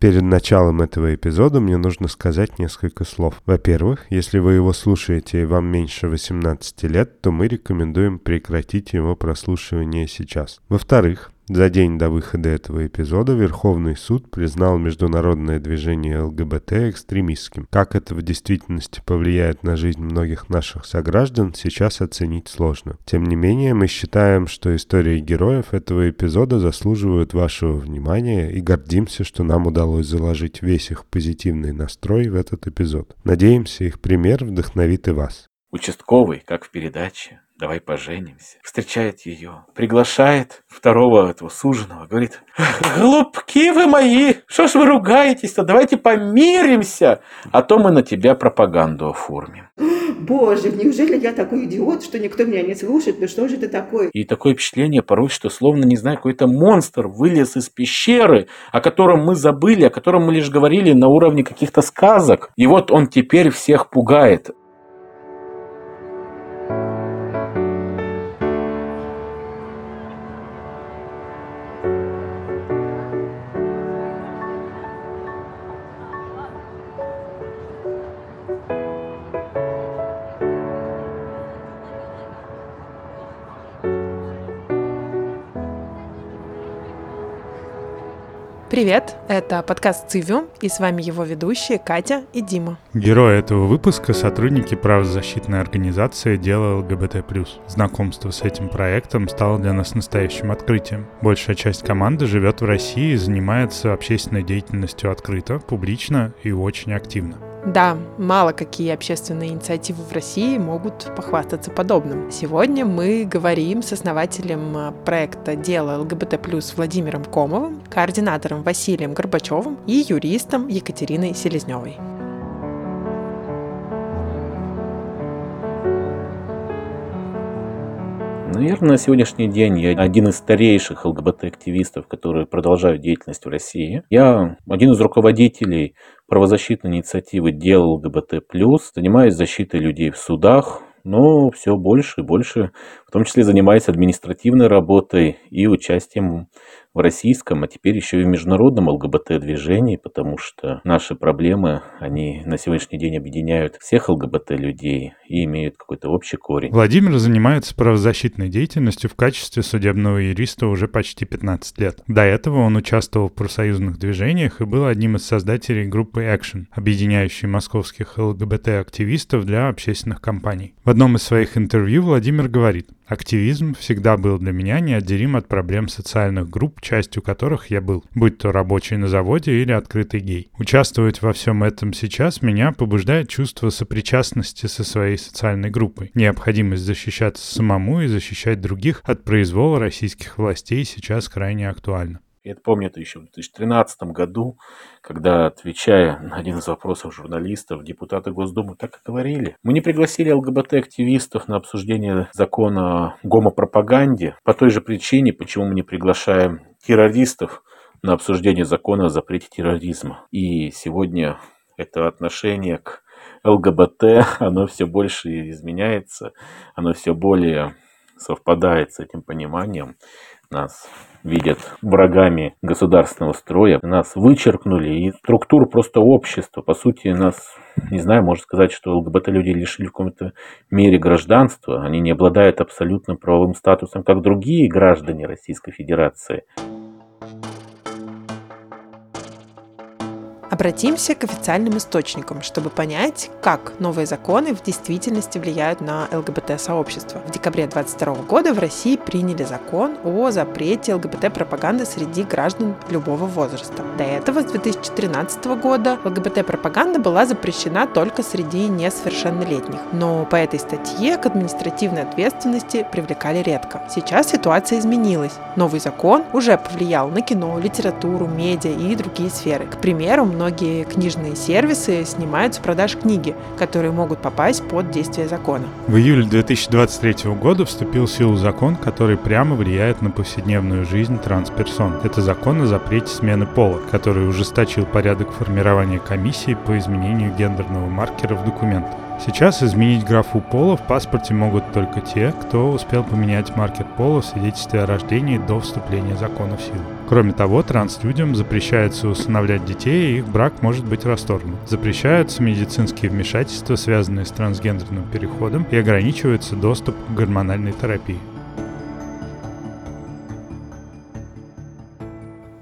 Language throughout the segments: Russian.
Перед началом этого эпизода мне нужно сказать несколько слов. Во-первых, если вы его слушаете и вам меньше 18 лет, то мы рекомендуем прекратить его прослушивание сейчас. Во-вторых, за день до выхода этого эпизода Верховный суд признал международное движение ЛГБТ экстремистским. Как это в действительности повлияет на жизнь многих наших сограждан, сейчас оценить сложно. Тем не менее, мы считаем, что истории героев этого эпизода заслуживают вашего внимания и гордимся, что нам удалось заложить весь их позитивный настрой в этот эпизод. Надеемся, их пример вдохновит и вас. Участковый, как в передаче «Давай поженимся», встречает ее, приглашает второго этого суженого, говорит: «Голубки вы мои, что ж вы ругаетесь-то? Давайте помиримся, а то мы на тебя пропаганду оформим». Боже, неужели я такой идиот, что никто меня не слушает? Ну что же это такое? И такое впечатление порой, что словно, не знаю, какой-то монстр вылез из пещеры, о котором мы забыли, о котором мы лишь говорили на уровне каких-то сказок. И вот он теперь всех пугает. Привет, это подкаст CIVIUM, и с вами его ведущие Катя и Дима. Герои этого выпуска — сотрудники правозащитной организации «DELO LGBT+». Знакомство с этим проектом стало для нас настоящим открытием. Большая часть команды живет в России и занимается общественной деятельностью открыто, публично и очень активно. Да, мало какие общественные инициативы в России могут похвастаться подобным. Сегодня мы говорим с основателем проекта «DELO LGBT+» Владимиром Комовым, координатором Василием Горбачевым и юристом Екатериной Селезневой. Наверное, на сегодняшний день я один из старейших ЛГБТ-активистов, которые продолжают деятельность в России. Я один из руководителей правозащитной инициативы «DELO LGBT+», занимаюсь защитой людей в судах, но все больше и больше, в том числе занимаюсь административной работой и участием в российском, а теперь еще и в международном ЛГБТ-движении, потому что наши проблемы, они на сегодняшний день объединяют всех ЛГБТ-людей и имеют какой-то общий корень. Владимир занимается правозащитной деятельностью в качестве судебного юриста уже почти 15 лет. До этого он участвовал в профсоюзных движениях и был одним из создателей группы Action, объединяющей московских ЛГБТ-активистов для общественных компаний. В одном из своих интервью Владимир говорит: «Активизм всегда был для меня неотделим от проблем социальных групп, частью которых я был, будь то рабочий на заводе или открытый гей. Участвовать во всем этом сейчас меня побуждает чувство сопричастности со своей социальной группой, необходимость защищаться самому и защищать других от произвола российских властей сейчас крайне актуально». Я помню это еще в 2013 году, когда, отвечая на один из вопросов журналистов, депутаты Госдумы так и говорили: мы не пригласили ЛГБТ-активистов на обсуждение закона о гомопропаганде по той же причине, почему мы не приглашаем террористов на обсуждение закона о запрете терроризма. И сегодня это отношение к ЛГБТ, оно все больше изменяется, оно все более совпадает с этим пониманием. Нас видят врагами государственного строя, нас вычеркнули из структур просто общества. По сути, нас, не знаю, можно сказать, что ЛГБТ-люди лишили в каком-то мере гражданства. Они не обладают абсолютным правовым статусом, как другие граждане Российской Федерации. Обратимся к официальным источникам, чтобы понять, как новые законы в действительности влияют на ЛГБТ-сообщество. В декабре 2022 года в России приняли закон о запрете ЛГБТ-пропаганды среди граждан любого возраста. До этого, с 2013 года, ЛГБТ-пропаганда была запрещена только среди несовершеннолетних. Но по этой статье к административной ответственности привлекали редко. Сейчас ситуация изменилась. Новый закон уже повлиял на кино, литературу, медиа и другие сферы. К примеру, многие книжные сервисы снимают с продаж книги, которые могут попасть под действие закона. В июле 2023 года вступил в силу закон, который прямо влияет на повседневную жизнь трансперсон. Это закон о запрете смены пола, который ужесточил порядок формирования комиссии по изменению гендерного маркера в документах. Сейчас изменить графу пола в паспорте могут только те, кто успел поменять маркер пола в свидетельстве о рождении до вступления закона в силу. Кроме того, транслюдям запрещается усыновлять детей, и их брак может быть расторгнут. Запрещаются медицинские вмешательства, связанные с трансгендерным переходом, и ограничивается доступ к гормональной терапии.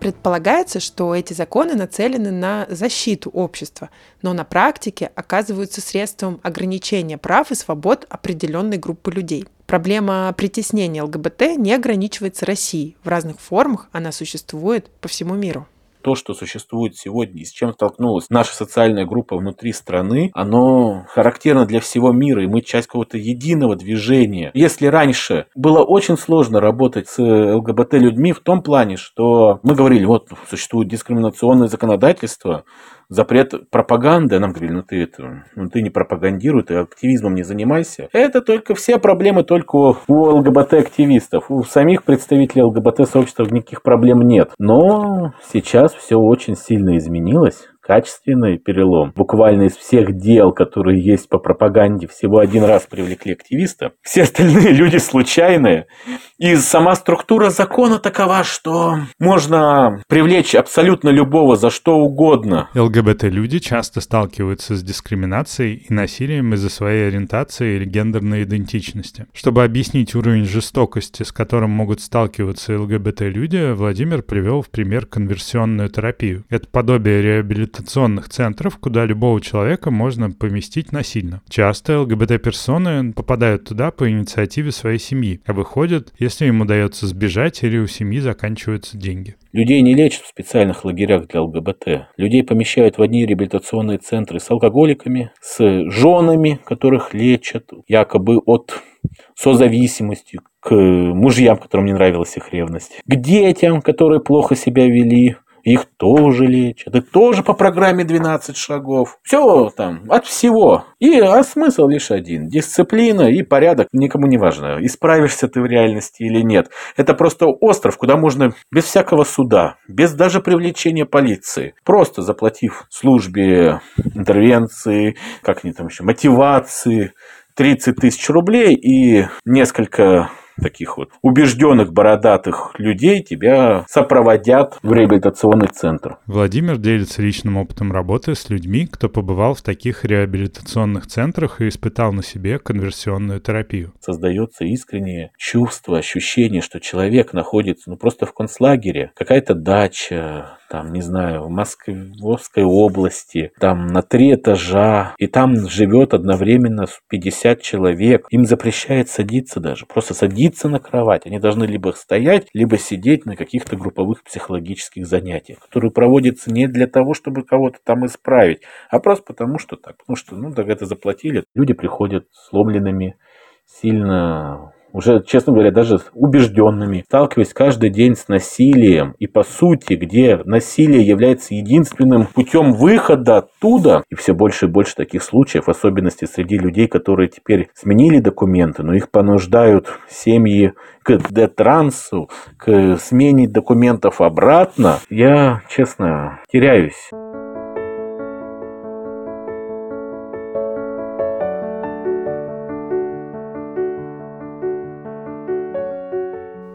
Предполагается, что эти законы нацелены на защиту общества, но на практике оказываются средством ограничения прав и свобод определенной группы людей. Проблема притеснения ЛГБТ не ограничивается Россией. В разных формах она существует по всему миру. То, что существует сегодня и с чем столкнулась наша социальная группа внутри страны, оно характерно для всего мира, и мы часть какого-то единого движения. Если раньше было очень сложно работать с ЛГБТ-людьми в том плане, что мы говорили, вот существует дискриминационное законодательство, запрет пропаганды, нам говорили, ты не пропагандируй, ты активизмом не занимайся. Это только все проблемы только у ЛГБТ-активистов. У самих представителей ЛГБТ-сообщества никаких проблем нет. Но сейчас все очень сильно изменилось. Качественный перелом. Буквально из всех дел, которые есть по пропаганде, всего один раз привлекли активиста. Все остальные люди случайные. И сама структура закона такова, что можно привлечь абсолютно любого за что угодно. ЛГБТ-люди часто сталкиваются с дискриминацией и насилием из-за своей ориентации или гендерной идентичности. Чтобы объяснить уровень жестокости, с которым могут сталкиваться ЛГБТ-люди, Владимир привел в пример конверсионную терапию. Это подобие реабилитации центров, куда любого человека можно поместить насильно. Часто ЛГБТ-персоны попадают туда по инициативе своей семьи, а выходят, если им удается сбежать или у семьи заканчиваются деньги. Людей не лечат в специальных лагерях для ЛГБТ. Людей помещают в одни реабилитационные центры с алкоголиками, с женами, которых лечат якобы от созависимости, к мужьям, которым не нравилась их ревность, к детям, которые плохо себя вели. Их тоже лечат, и тоже по программе 12 шагов. Все там, от всего. А смысл лишь один. Дисциплина и порядок никому не важно, исправишься ты в реальности или нет. Это просто остров, куда можно без всякого суда, без даже привлечения полиции, просто заплатив службе интервенции, мотивации, 30 000 рублей и несколько таких убежденных бородатых людей тебя сопроводят в реабилитационный центр. Владимир делится личным опытом работы с людьми, кто побывал в таких реабилитационных центрах и испытал на себе конверсионную терапию. Создается искреннее чувство, ощущение, что человек находится просто в концлагере, какая-то дача, в Московской области, на 3 этажа, и там живет одновременно 50 человек. Им запрещает садиться даже, просто садиться на кровать. Они должны либо стоять, либо сидеть на каких-то групповых психологических занятиях, которые проводятся не для того, чтобы кого-то там исправить, а просто потому что это заплатили. Люди приходят сломленными, сильно... уже, честно говоря, даже убежденными, сталкиваясь каждый день с насилием. И по сути, где насилие является единственным путем выхода оттуда, и все больше и больше таких случаев, в особенности среди людей, которые теперь сменили документы, но их понуждают семьи к детрансу, к смене документов обратно. Я, честно, теряюсь.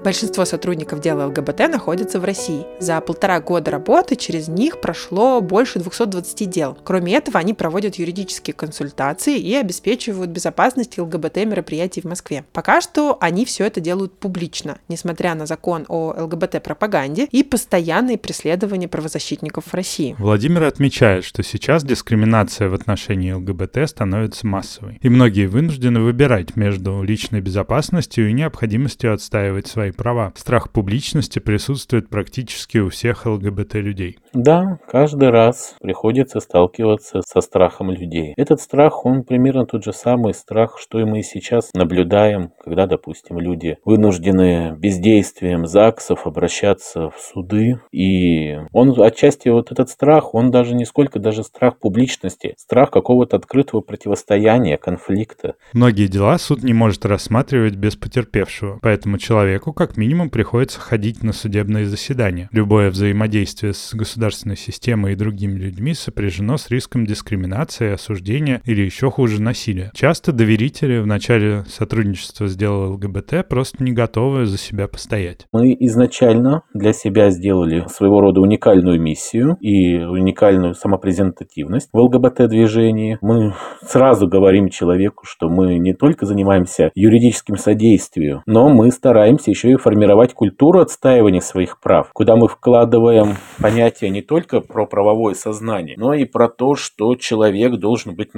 Большинство сотрудников дела ЛГБТ находятся в России. За 1,5 года работы через них прошло больше 220 дел. Кроме этого, они проводят юридические консультации и обеспечивают безопасность ЛГБТ-мероприятий в Москве. Пока что они все это делают публично, несмотря на закон о ЛГБТ-пропаганде и постоянные преследования правозащитников в России. Владимир отмечает, что сейчас дискриминация в отношении ЛГБТ становится массовой, и многие вынуждены выбирать между личной безопасностью и необходимостью отстаивать свои права. Страх публичности присутствует практически у всех ЛГБТ-людей. Да, каждый раз приходится сталкиваться со страхом людей. Этот страх, он примерно тот же самый страх, что и мы сейчас наблюдаем, когда, допустим, люди вынуждены бездействием ЗАГСов обращаться в суды. И он отчасти этот страх, он даже не сколько даже страх публичности, страх какого-то открытого противостояния, конфликта. Многие дела суд не может рассматривать без потерпевшего, поэтому человеку, как минимум приходится ходить на судебные заседания. Любое взаимодействие с государственной системой и другими людьми сопряжено с риском дискриминации, осуждения или еще хуже насилия. Часто доверители в начале сотрудничества с делом ЛГБТ просто не готовы за себя постоять. Мы изначально для себя сделали своего рода уникальную миссию и уникальную самопрезентативность в ЛГБТ-движении. Мы сразу говорим человеку, что мы не только занимаемся юридическим содействием, но мы стараемся еще и формировать культуру отстаивания своих прав, куда мы вкладываем понятия не только про правовое сознание, но и про то, что человек должен быть,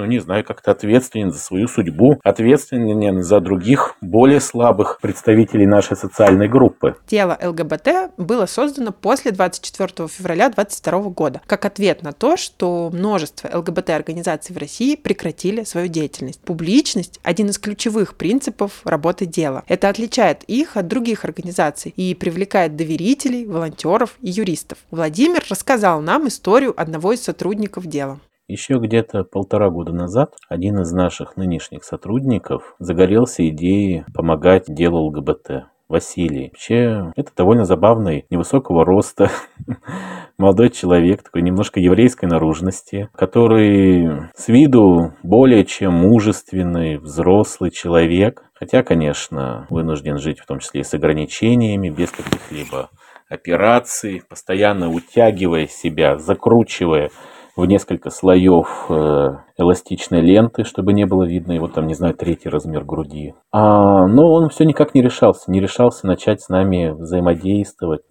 как-то ответственен за свою судьбу, ответственен за других, более слабых представителей нашей социальной группы. Дело ЛГБТ было создано после 24 февраля 2022 года, как ответ на то, что множество ЛГБТ-организаций в России прекратили свою деятельность. Публичность – один из ключевых принципов работы дела. Это отличает их от других организаций и привлекает доверителей, волонтеров и юристов. Владимир рассказал нам историю одного из сотрудников дела. Еще где-то 1,5 года назад один из наших нынешних сотрудников загорелся идеей помогать делу ЛГБТ. Василий. Вообще, это довольно забавный, невысокого роста, молодой человек, такой немножко еврейской наружности, который с виду более чем мужественный, взрослый человек, хотя, конечно, вынужден жить в том числе и с ограничениями, без каких-либо операций, постоянно утягивая себя, закручивая в несколько слоев эластичной ленты, чтобы не было видно его там, 3-й размер груди. Но он все никак не решался начать с нами взаимодействовать.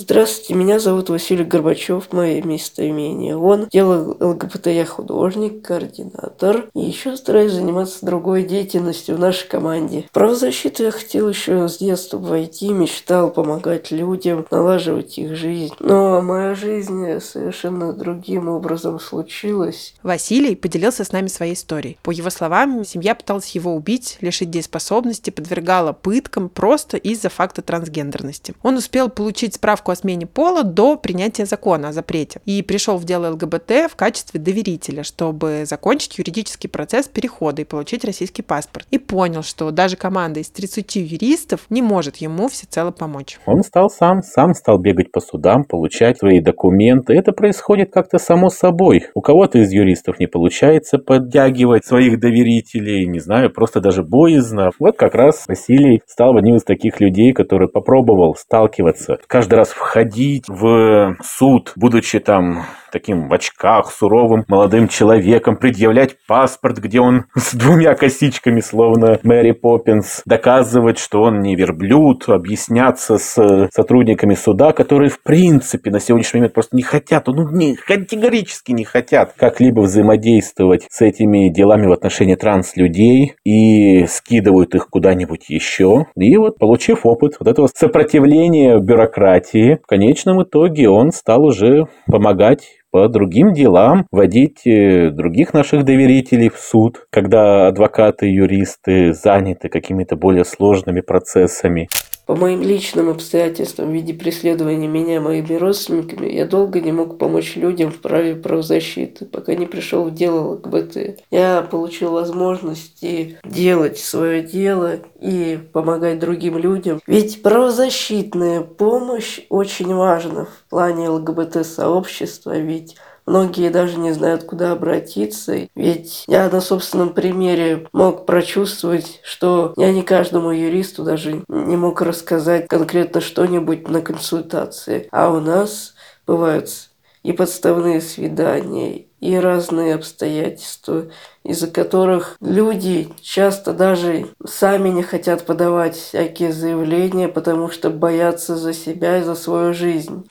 Здравствуйте, меня зовут Василий Горбачев, мое местоимение он. Дело ЛГБТ я художник, координатор и еще стараюсь заниматься другой деятельностью в нашей команде. В правозащиту я хотел еще с детства войти, мечтал помогать людям, налаживать их жизнь. Но моя жизнь совершенно другим образом случилась. Василий поделился с нами своей историей. По его словам, семья пыталась его убить, лишить дееспособности, подвергала пыткам просто из-за факта трансгендерности. Он успел получить справку о смене пола до принятия закона о запрете и пришел в дело ЛГБТ в качестве доверителя, чтобы закончить юридический процесс перехода и получить российский паспорт. И понял, что даже команда из 30 юристов не может ему всецело помочь. Он стал сам стал бегать по судам, получать свои документы. Это происходит как-то само собой. У кого-то из юристов не получается подтягивать своих доверителей, просто даже боязно. Вот как раз Василий стал одним из таких людей, который попробовал сталкиваться, каждый раз входить в суд, будучи таким в очках, суровым молодым человеком, предъявлять паспорт, где он с 2 косичками, словно Мэри Поппинс, доказывать, что он не верблюд, объясняться с сотрудниками суда, которые в принципе на сегодняшний момент просто не хотят, категорически не хотят как-либо взаимодействовать с этими делами в отношении транс-людей и скидывают их куда-нибудь еще. И получив опыт этого сопротивления бюрократии, в конечном итоге он стал уже помогать по другим делам, водить других наших доверителей в суд, когда адвокаты и юристы заняты какими-то более сложными процессами. По моим личным обстоятельствам в виде преследования меня моими родственниками я долго не мог помочь людям в праве правозащиты, пока не пришел в дело ЛГБТ. Я получил возможность делать свое дело и помогать другим людям. Ведь правозащитная помощь очень важна в плане ЛГБТ-сообщества, ведь многие даже не знают, куда обратиться. Ведь я на собственном примере мог прочувствовать, что я не каждому юристу даже не мог рассказать конкретно что-нибудь на консультации. А у нас бывают и подставные свидания, и разные обстоятельства, из-за которых люди часто даже сами не хотят подавать всякие заявления, потому что боятся за себя и за свою жизнь.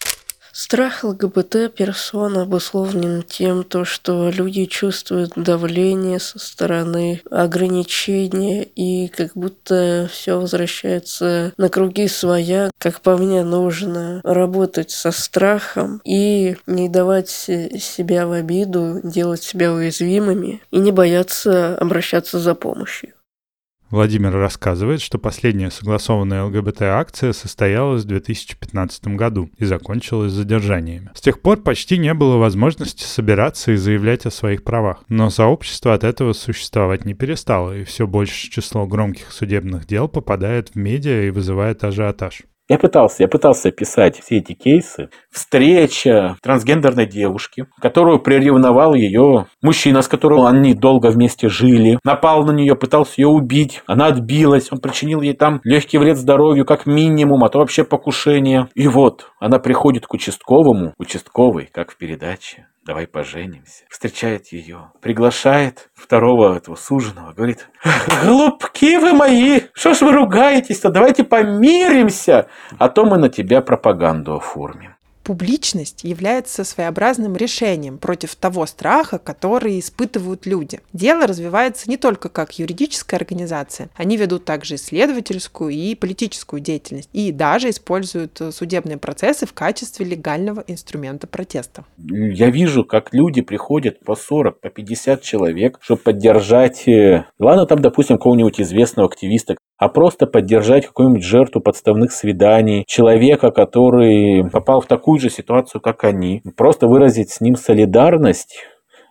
Страх ЛГБТ-персон обусловлен тем, что люди чувствуют давление со стороны, ограничения, и как будто все возвращается на круги своя. Как по мне, нужно работать со страхом и не давать себя в обиду, делать себя уязвимыми и не бояться обращаться за помощью. Владимир рассказывает, что последняя согласованная ЛГБТ-акция состоялась в 2015 году и закончилась задержаниями. С тех пор почти не было возможности собираться и заявлять о своих правах. Но сообщество от этого существовать не перестало, и все большее число громких судебных дел попадает в медиа и вызывает ажиотаж. Я пытался описать все эти кейсы. Встреча трансгендерной девушки, которую приревновал ее мужчина, с которым они долго вместе жили. Напал на нее, пытался ее убить. Она отбилась, он причинил ей там легкий вред здоровью, как минимум, а то вообще покушение. И вот она приходит к участковому. Участковый, как в передаче «Давай поженимся», встречает ее, приглашает второго этого суженого, говорит: «Голубки вы мои, что ж вы ругаетесь-то, давайте помиримся, а то мы на тебя пропаганду оформим». Публичность является своеобразным решением против того страха, который испытывают люди. Дело развивается не только как юридическая организация. Они ведут также исследовательскую и политическую деятельность и даже используют судебные процессы в качестве легального инструмента протеста. Я вижу, как люди приходят по 40, по 50 человек, чтобы поддержать, ладно, там, допустим, какого-нибудь известного активиста, а просто поддержать какую-нибудь жертву подставных свиданий, человека, который попал в такую же ситуацию, как они. Просто выразить с ним солидарность,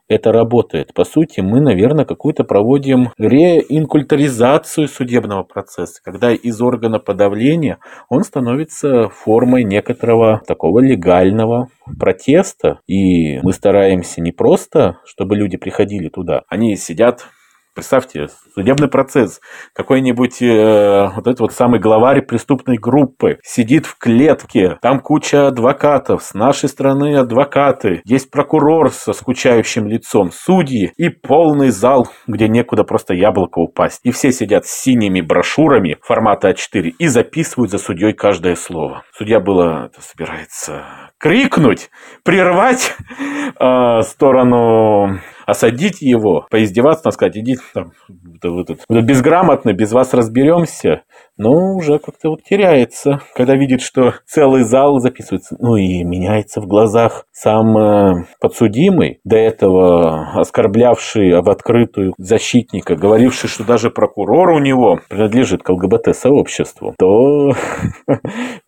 это работает. По сути, мы, наверное, какую-то проводим реинкультуризацию судебного процесса, когда из органа подавления он становится формой некоторого такого легального протеста. И мы стараемся не просто, чтобы люди приходили туда, они сидят. Представьте, судебный процесс, какой-нибудь самый главарь преступной группы сидит в клетке, там куча адвокатов, с нашей стороны адвокаты, есть прокурор со скучающим лицом, судьи и полный зал, где некуда просто яблоко упасть. И все сидят с синими брошюрами формата А4 и записывают за судьей каждое слово. Судья собирается крикнуть, прервать сторону, осадить его, поиздеваться, сказать: идите там, вы безграмотны, без вас разберемся. Но уже как-то теряется, когда видит, что целый зал записывается. Ну и меняется в глазах сам подсудимый, до этого оскорблявший в открытую защитника, говоривший, что даже прокурор у него принадлежит к ЛГБТ-сообществу. То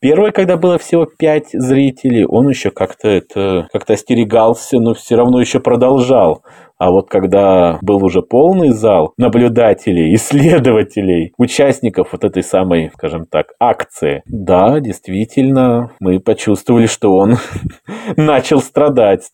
первое, когда было всего 5 зрителей, он еще как-то остерегался, но все равно еще продолжал. А вот когда был уже полный зал наблюдателей, исследователей, участников этой самой, скажем так, акции, да, действительно, мы почувствовали, что он начал страдать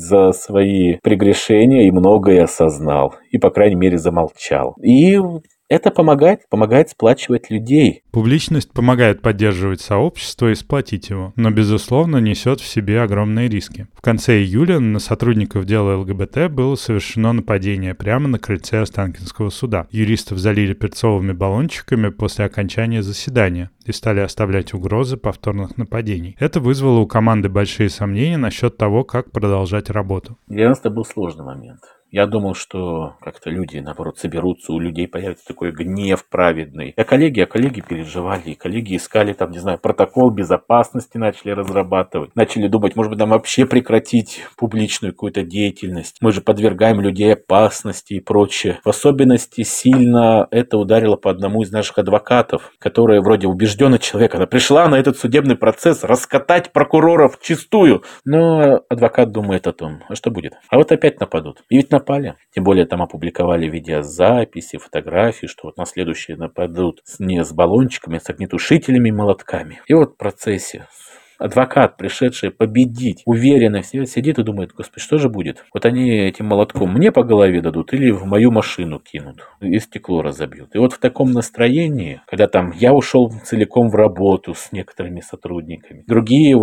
за свои прегрешения и многое осознал, и, по крайней мере, замолчал. И это помогает сплачивать людей. Публичность помогает поддерживать сообщество и сплотить его, но, безусловно, несет в себе огромные риски. В конце июля на сотрудников дела ЛГБТ было совершено нападение прямо на крыльце Останкинского суда. Юристов залили перцовыми баллончиками после окончания заседания и стали оставлять угрозы повторных нападений. Это вызвало у команды большие сомнения насчет того, как продолжать работу. Для нас это был сложный момент. Я думал, что как-то люди, наоборот, соберутся, у людей появится такой гнев праведный. А коллеги переживали, и коллеги искали там, не знаю, протокол безопасности начали разрабатывать. Начали думать, может быть, нам вообще прекратить публичную какую-то деятельность. Мы же подвергаем людей опасности и прочее. В особенности сильно это ударило по одному из наших адвокатов, которая вроде убежденный человек. Она пришла на этот судебный процесс раскатать прокуроров вчистую. Но адвокат думает о том, а что будет? А вот опять нападут. И ведь напали. Тем более там опубликовали видеозаписи, фотографии, что на следующие нападут не с баллончиками, а с огнетушителями и молотками. И вот в процессе адвокат, пришедший победить, уверенно в себе сидит и думает: господи, что же будет? Вот они этим молотком мне по голове дадут или в мою машину кинут и стекло разобьют. И вот в таком настроении, когда там я ушел целиком в работу с некоторыми сотрудниками, другие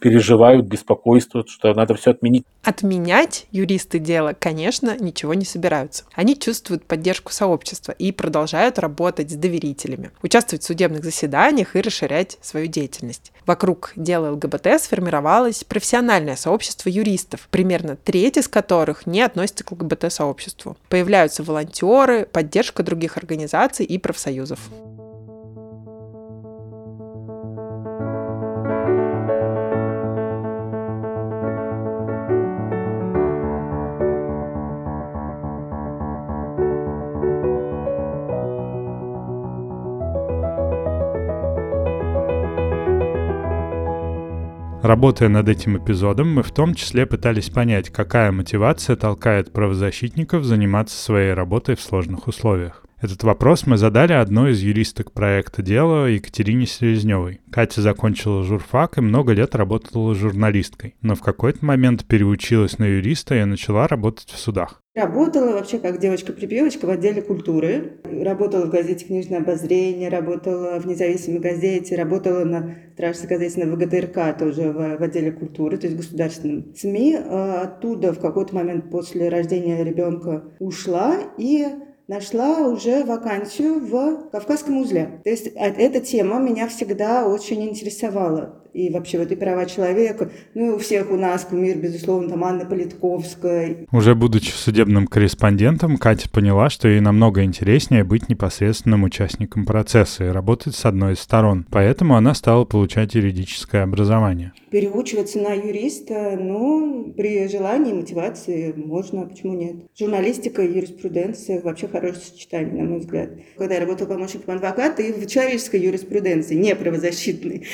переживают, беспокойствуют, что надо все отменить. Отменять юристы дела, конечно, ничего не собираются. Они чувствуют поддержку сообщества и продолжают работать с доверителями, участвовать в судебных заседаниях и расширять свою деятельность. Вокруг дела ЛГБТ сформировалось профессиональное сообщество юристов, примерно треть из которых не относится к ЛГБТ-сообществу. Появляются волонтеры, поддержка других организаций и профсоюзов. Работая над этим эпизодом, мы в том числе пытались понять, какая мотивация толкает правозащитников заниматься своей работой в сложных условиях. Этот вопрос мы задали одной из юристок проекта «DELO» Екатерине Селезневой. Катя закончила журфак и много лет работала журналисткой, но в какой-то момент переучилась на юриста и начала работать в судах. Работала вообще как девочка-припевочка в отделе культуры. Работала в газете «Книжное обозрение», работала в независимой газете, работала на страшной газете на ВГТРК тоже в отделе культуры, то есть в государственном СМИ. Оттуда в какой-то момент после рождения ребенка ушла и нашла уже вакансию в Кавказском узле. То есть эта тема меня всегда очень интересовала. И вообще вот и права человека, ну и у всех у нас кумир, безусловно, там Анна Политковская. Уже будучи судебным корреспондентом, Катя поняла, что ей намного интереснее быть непосредственным участником процесса и работать с одной из сторон. Поэтому она стала получать юридическое образование. Переучиваться на юриста, ну, при желании, мотивации можно, почему нет. Журналистика и юриспруденция вообще хорошее сочетание, на мой взгляд. Когда я работала помощником адвоката и в человеческой юриспруденции, не правозащитной,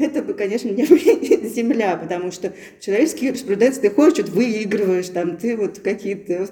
это бы, конечно, не земля, потому что в человеческой юриспруденции ты ходишь, что-то выигрываешь, там, ты вот какие-то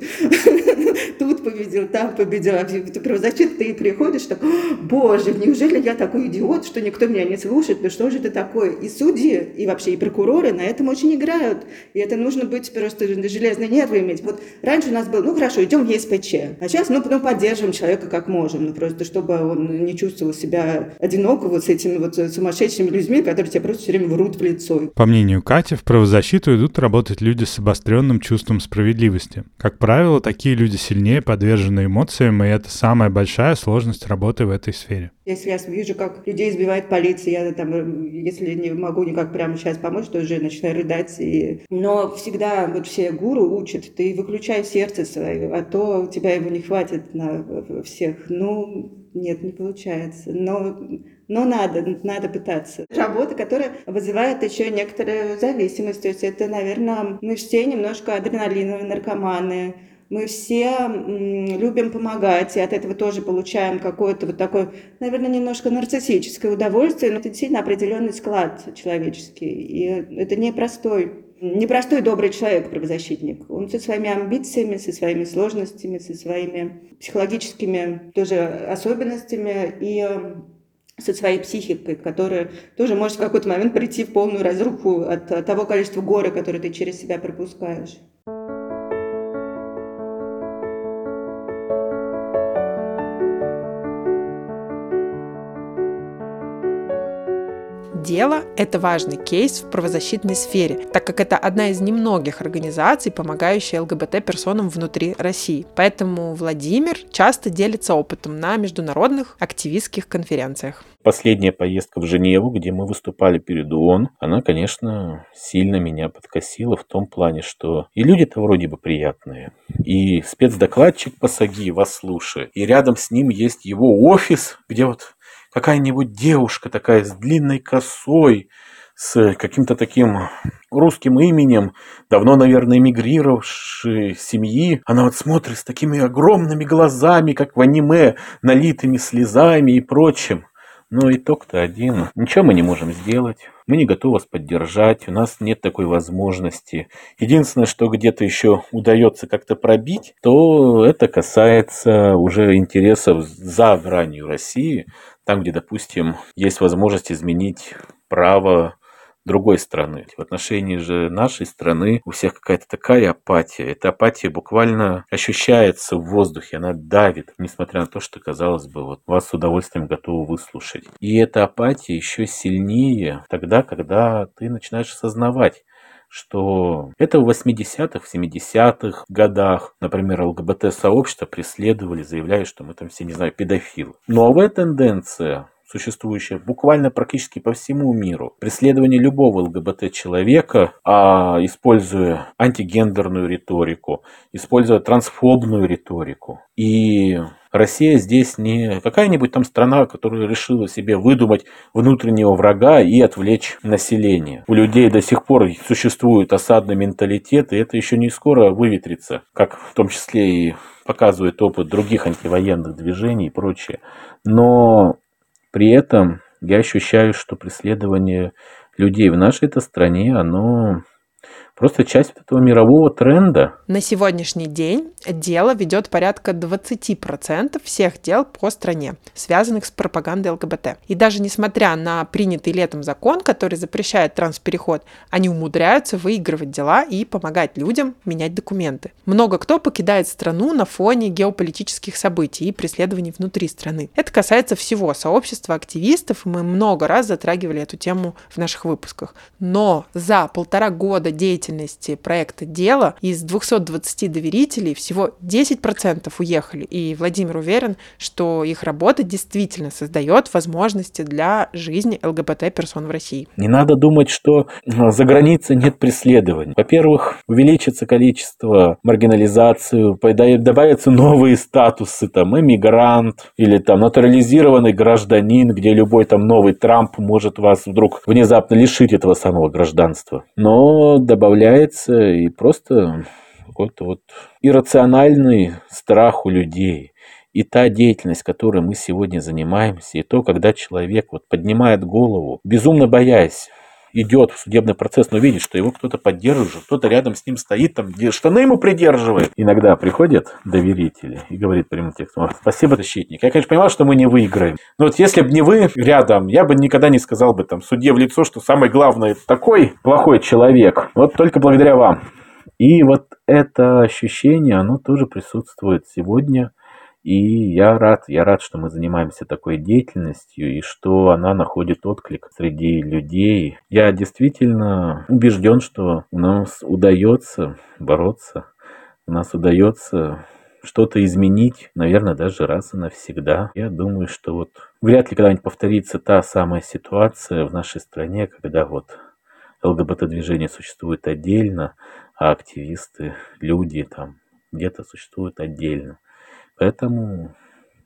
тут победил, там победил, а ты правозащитник, ты приходишь, так, боже, неужели я такой идиот, что никто меня не слушает, ну что же это такое? И судьи, и вообще, и прокуроры на этом очень играют, и это нужно быть просто железные нервы иметь. Вот раньше у нас было, ну хорошо, идем в ЕСПЧ, а сейчас, ну, поддерживаем человека как можем, ну просто, чтобы он не чувствовал себя одиноко вот с этими вот сумасшедшими людьми, которые тебе просто все время врут в лицо. По мнению Кати, в правозащиту идут работать люди с обостренным чувством справедливости. Как правило, такие люди сильнее подвержены эмоциям, и это самая большая сложность работы в этой сфере. Если я вижу, как людей избивает полиция, я там, если не могу никак прямо сейчас помочь, то уже начинаю рыдать. Но всегда вот все гуру учат, ты выключай сердце свое, а то у тебя его не хватит на всех. Ну, нет, не получается. Но надо пытаться. Работа, которая вызывает еще некоторую зависимость. То есть это, наверное, мы все немножко адреналиновые наркоманы. Мы все любим помогать, и от этого тоже получаем какое-то вот такое, наверное, немножко нарциссическое удовольствие, но это действительно определенный склад человеческий. И это непростой добрый человек, правозащитник. Он со своими амбициями, со своими сложностями, со своими психологическими тоже особенностями и со своей психикой, которая тоже может в какой-то момент прийти в полную разруху от того количества горя, которое ты через себя пропускаешь. «DELO» — это важный кейс в правозащитной сфере, так как это одна из немногих организаций, помогающая ЛГБТ-персонам внутри России. Поэтому Владимир часто делится опытом на международных активистских конференциях. Последняя поездка в Женеву, где мы выступали перед ООН, она, конечно, сильно меня подкосила в том плане, что и люди-то вроде бы приятные, и спецдокладчик по САГИ вас слушает, и рядом с ним есть его офис, где вот какая-нибудь девушка такая с длинной косой, с каким-то таким русским именем, давно, наверное, эмигрировавшей семьи. Она вот смотрит с такими огромными глазами, как в аниме, налитыми слезами и прочим. Но итог-то один. Ничего мы не можем сделать. Мы не готовы вас поддержать. У нас нет такой возможности. Единственное, что где-то еще удается как-то пробить, то это касается уже интересов за гранью России. Там, где, допустим, есть возможность изменить право другой страны. В отношении же нашей страны у всех какая-то такая апатия. Эта апатия буквально ощущается в воздухе, она давит, несмотря на то, что, казалось бы, вот вас с удовольствием готовы выслушать. И эта апатия еще сильнее тогда, когда ты начинаешь осознавать, что это в 80-х, 70-х годах, например, ЛГБТ-сообщество преследовали, заявляя, что мы там все, не знаю, педофилы. Новая тенденция, существующая буквально практически по всему миру, преследование любого ЛГБТ-человека, используя антигендерную риторику, используя трансфобную риторику. И Россия здесь не какая-нибудь там страна, которая решила себе выдумать внутреннего врага и отвлечь население. У людей до сих пор существует осадный менталитет, и это еще не скоро выветрится, как в том числе и показывает опыт других антивоенных движений и прочее. Но при этом я ощущаю, что преследование людей в нашей-то стране, оно просто часть этого мирового тренда. На сегодняшний день дело ведет порядка 20% всех дел по стране, связанных с пропагандой ЛГБТ. И даже несмотря на принятый летом закон, который запрещает транспереход, они умудряются выигрывать дела и помогать людям менять документы. Много кто покидает страну на фоне геополитических событий и преследований внутри страны. Это касается всего сообщества активистов, и мы много раз затрагивали эту тему в наших выпусках. Но за 1,5 года деятельности проекта «Дело» из 220 доверителей всего 10% уехали, и Владимир уверен, что их работа действительно создает возможности для жизни ЛГБТ-персон в России. Не надо думать, что за границей нет преследований. Во-первых, увеличится количество маргинализации, добавятся новые статусы, там, иммигрант или там натурализированный гражданин, где любой там новый Трамп может вас вдруг внезапно лишить этого самого гражданства. Но добавляется и просто какой-то вот иррациональный страх у людей. И та деятельность, которой мы сегодня занимаемся, и то, когда человек вот поднимает голову, безумно боясь, идет в судебный процесс, но видит, что его кто-то поддерживает, кто-то рядом с ним стоит, там, где штаны ему придерживает. Иногда приходят доверители и говорит прямым текстом: спасибо, защитник. Я, конечно, понимал, что мы не выиграем. Но вот если бы не вы рядом, я бы никогда не сказал бы там судье в лицо, что самое главное, такой плохой человек. Вот только благодаря вам. И вот это ощущение, оно тоже присутствует сегодня. И я рад, что мы занимаемся такой деятельностью и что она находит отклик среди людей. Я действительно убежден, что у нас удается бороться, у нас удается что-то изменить, наверное, даже раз и навсегда. Я думаю, что вот вряд ли когда-нибудь повторится та самая ситуация в нашей стране, когда вот ЛГБТ-движение существует отдельно, а активисты, люди там где-то существуют отдельно. Поэтому,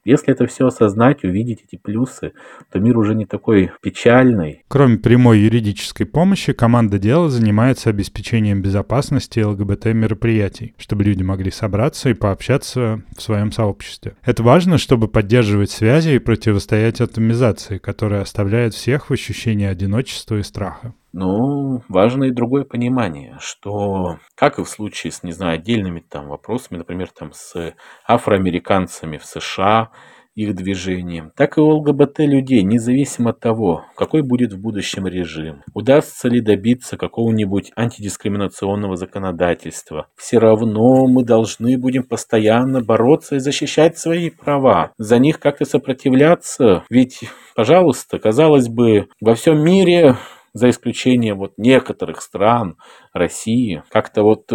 если это все осознать, увидеть эти плюсы, то мир уже не такой печальный. Кроме прямой юридической помощи, команда «Дело» занимается обеспечением безопасности ЛГБТ-мероприятий, чтобы люди могли собраться и пообщаться в своем сообществе. Это важно, чтобы поддерживать связи и противостоять атомизации, которая оставляет всех в ощущении одиночества и страха. Но важно и другое понимание, что, как и в случае с, не знаю, отдельными там вопросами, например, там с афроамериканцами в США, их движением, так и у ЛГБТ-людей, независимо от того, какой будет в будущем режим, удастся ли добиться какого-нибудь антидискриминационного законодательства, все равно мы должны будем постоянно бороться и защищать свои права, за них как-то сопротивляться. Ведь, пожалуйста, казалось бы, во всем мире, за исключением вот некоторых стран, России, как-то вот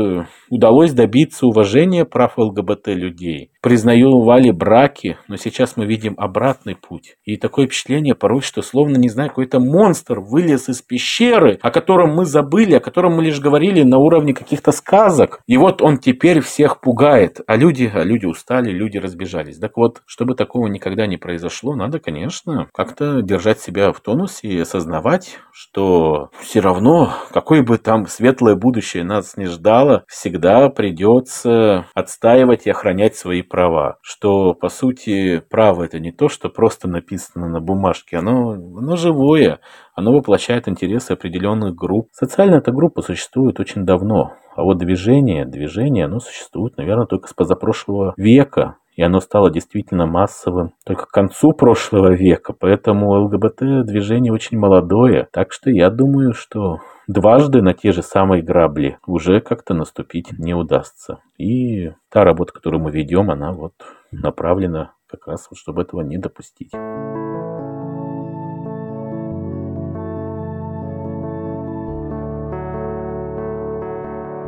удалось добиться уважения прав ЛГБТ-людей. Признавали браки, но сейчас мы видим обратный путь. И такое впечатление порой, что словно, не знаю, какой-то монстр вылез из пещеры, о котором мы забыли, о котором мы лишь говорили на уровне каких-то сказок. И вот он теперь всех пугает. А люди устали, люди разбежались. Так вот, чтобы такого никогда не произошло, надо, конечно, как-то держать себя в тонусе и осознавать, что все равно, какой бы там светлый будущее нас не ждало, всегда придется отстаивать и охранять свои права. Что, по сути, право это не то, что просто написано на бумажке, оно живое, оно воплощает интересы определенных групп. Социально эта группа существует очень давно, а вот движение, оно существует, наверное, только с позапрошлого века. И оно стало действительно массовым только к концу прошлого века. Поэтому ЛГБТ-движение очень молодое. Так что я думаю, что дважды на те же самые грабли уже как-то наступить не удастся. И та работа, которую мы ведем, она вот направлена как раз, вот, чтобы этого не допустить.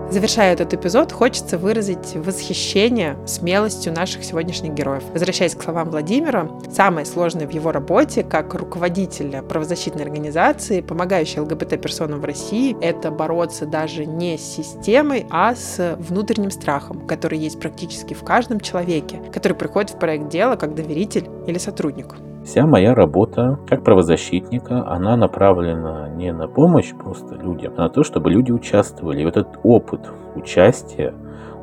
Завершая этот эпизод, хочется выразить восхищение смелостью наших сегодняшних героев. Возвращаясь к словам Владимира, самое сложное в его работе как руководителя правозащитной организации, помогающей ЛГБТ-персонам в России, это бороться даже не с системой, а с внутренним страхом, который есть практически в каждом человеке, который приходит в проект «Дело» как доверитель или сотрудник. Вся моя работа как правозащитника, она направлена не на помощь просто людям, а на то, чтобы люди участвовали. И вот этот опыт участия,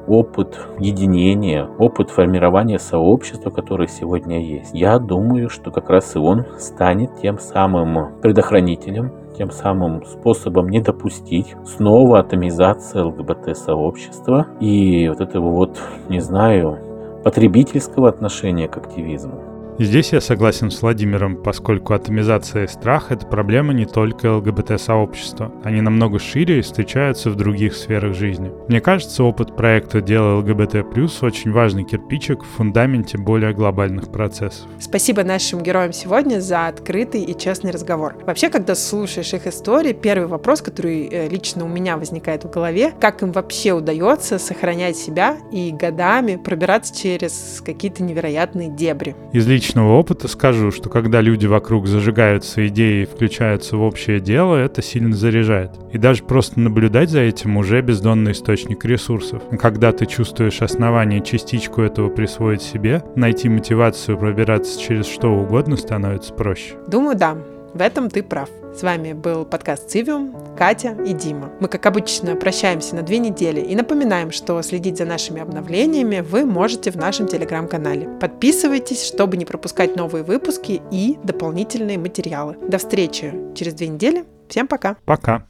опыт единения, опыт формирования сообщества, которое сегодня есть, я думаю, что как раз и он станет тем самым предохранителем, тем самым способом не допустить снова атомизации ЛГБТ-сообщества и вот этого вот, не знаю, потребительского отношения к активизму. Здесь я согласен с Владимиром, поскольку атомизация и страх – это проблема не только ЛГБТ-сообщества. Они намного шире и встречаются в других сферах жизни. Мне кажется, опыт проекта «DELO LGBT+» очень важный кирпичик в фундаменте более глобальных процессов. Спасибо нашим героям сегодня за открытый и честный разговор. Вообще, когда слушаешь их истории, первый вопрос, который лично у меня возникает в голове – как им вообще удается сохранять себя и годами пробираться через какие-то невероятные дебри? Из личного опыта скажу, что когда люди вокруг зажигаются идеей и включаются в общее дело, это сильно заряжает. И даже просто наблюдать за этим уже бездонный источник ресурсов. Когда ты чувствуешь основание частичку этого присвоить себе, найти мотивацию пробираться через что угодно становится проще. Думаю, да. В этом ты прав. С вами был подкаст CIVIUM, Катя и Дима. Мы, как обычно, прощаемся на 2 недели и напоминаем, что следить за нашими обновлениями вы можете в нашем телеграм-канале. Подписывайтесь, чтобы не пропускать новые выпуски и дополнительные материалы. До встречи через 2 недели. Всем пока. Пока.